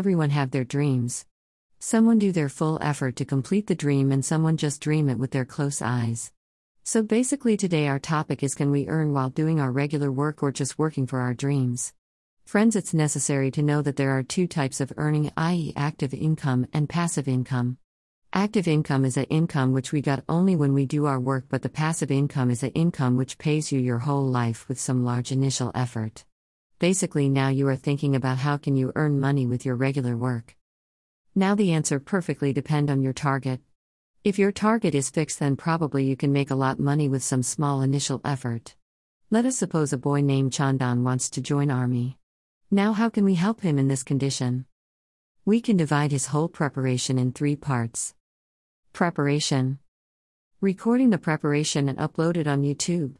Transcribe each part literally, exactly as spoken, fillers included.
Everyone have their dreams. Someone do their full effort to complete the dream and someone just dream it with their close eyes. So basically today our topic is, can we earn while doing our regular work or just working for our dreams? Friends, it's necessary to know that there are two types of earning, that is active income and passive income. Active income is an income which we got only when we do our work, but the passive income is an income which pays you your whole life with some large initial effort. Basically now you are thinking about how can you earn money with your regular work. Now the answer perfectly depend on your target. If your target is fixed, then probably you can make a lot money with some small initial effort. Let us suppose a boy named Chandan wants to join army. Now how can we help him in this condition? We can divide his whole preparation in three parts. Preparation. Recording the preparation and upload it on YouTube.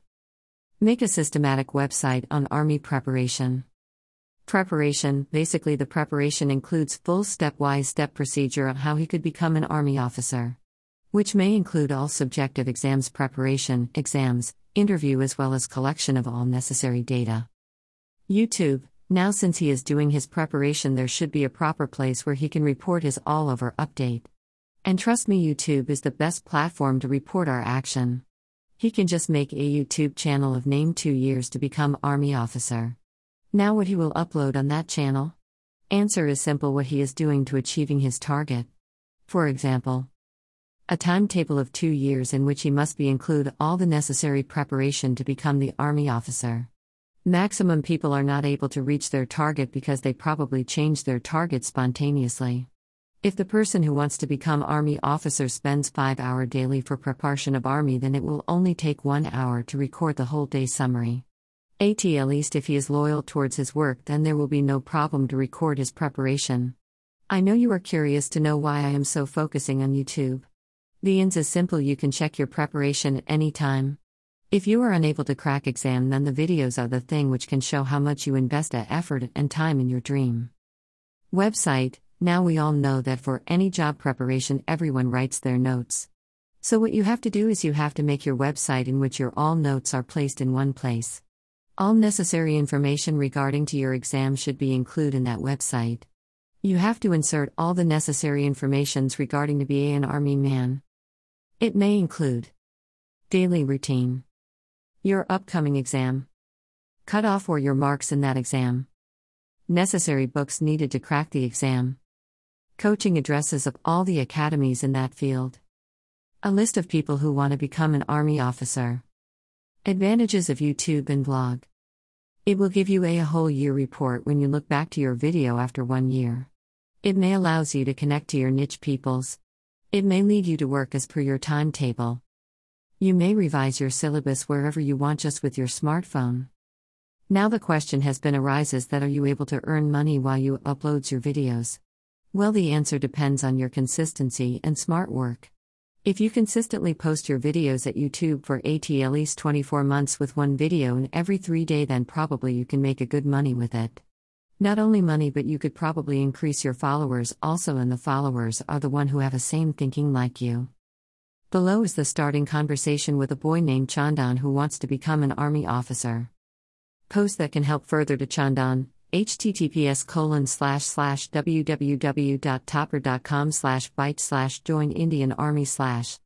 Make a systematic website on army preparation. Preparation. Basically the preparation includes full stepwise step procedure on how he could become an army officer, which may include all subjective exams preparation, exams, interview, as well as collection of all necessary data. YouTube. Now since he is doing his preparation, there should be a proper place where he can report his all-over update. And trust me, YouTube is the best platform to report our action. He can just make a YouTube channel of name two years to become army officer. Now what he will upload on that channel? Answer is simple, what he is doing to achieving his target. For example, a timetable of two years in which he must be include all the necessary preparation to become the army officer. Maximum people are not able to reach their target because they probably change their target spontaneously. If the person who wants to become army officer spends five hours daily for preparation of army, then it will only take one hour to record the whole day summary. At least if he is loyal towards his work, then there will be no problem to record his preparation. I know you are curious to know why I am so focusing on YouTube. The ins is simple, you can check your preparation at any time. If you are unable to crack exam, then the videos are the thing which can show how much you invest a effort and time in your dream. Website. Now we all know that for any job preparation everyone writes their notes. So what you have to do is you have to make your website in which your all notes are placed in one place. All necessary information regarding to your exam should be included in that website. You have to insert all the necessary informations regarding to be an army man. It may include daily routine, your upcoming exam, cutoff or your marks in that exam, necessary books needed to crack the exam, coaching addresses of all the academies in that field, a list of people who want to become an army officer. Advantages of YouTube and blog. It will give you a, a whole year report when you look back to your video after one year. It may allows you to connect to your niche peoples. It may lead you to work as per your timetable. You may revise your syllabus wherever you want just with your smartphone. Now the question has been arises that are you able to earn money while you uploads your videos? Well, the answer depends on your consistency and smart work. If you consistently post your videos at YouTube for at least twenty-four months with one video and every three days, then probably you can make a good money with it. Not only money, but you could probably increase your followers also, and the followers are the one who have a same thinking like you. Below is the starting conversation with a boy named Chandan who wants to become an army officer. Post that can help further to Chandan. https colon slash slash www.topper.com slash byte slash join Indian Army slash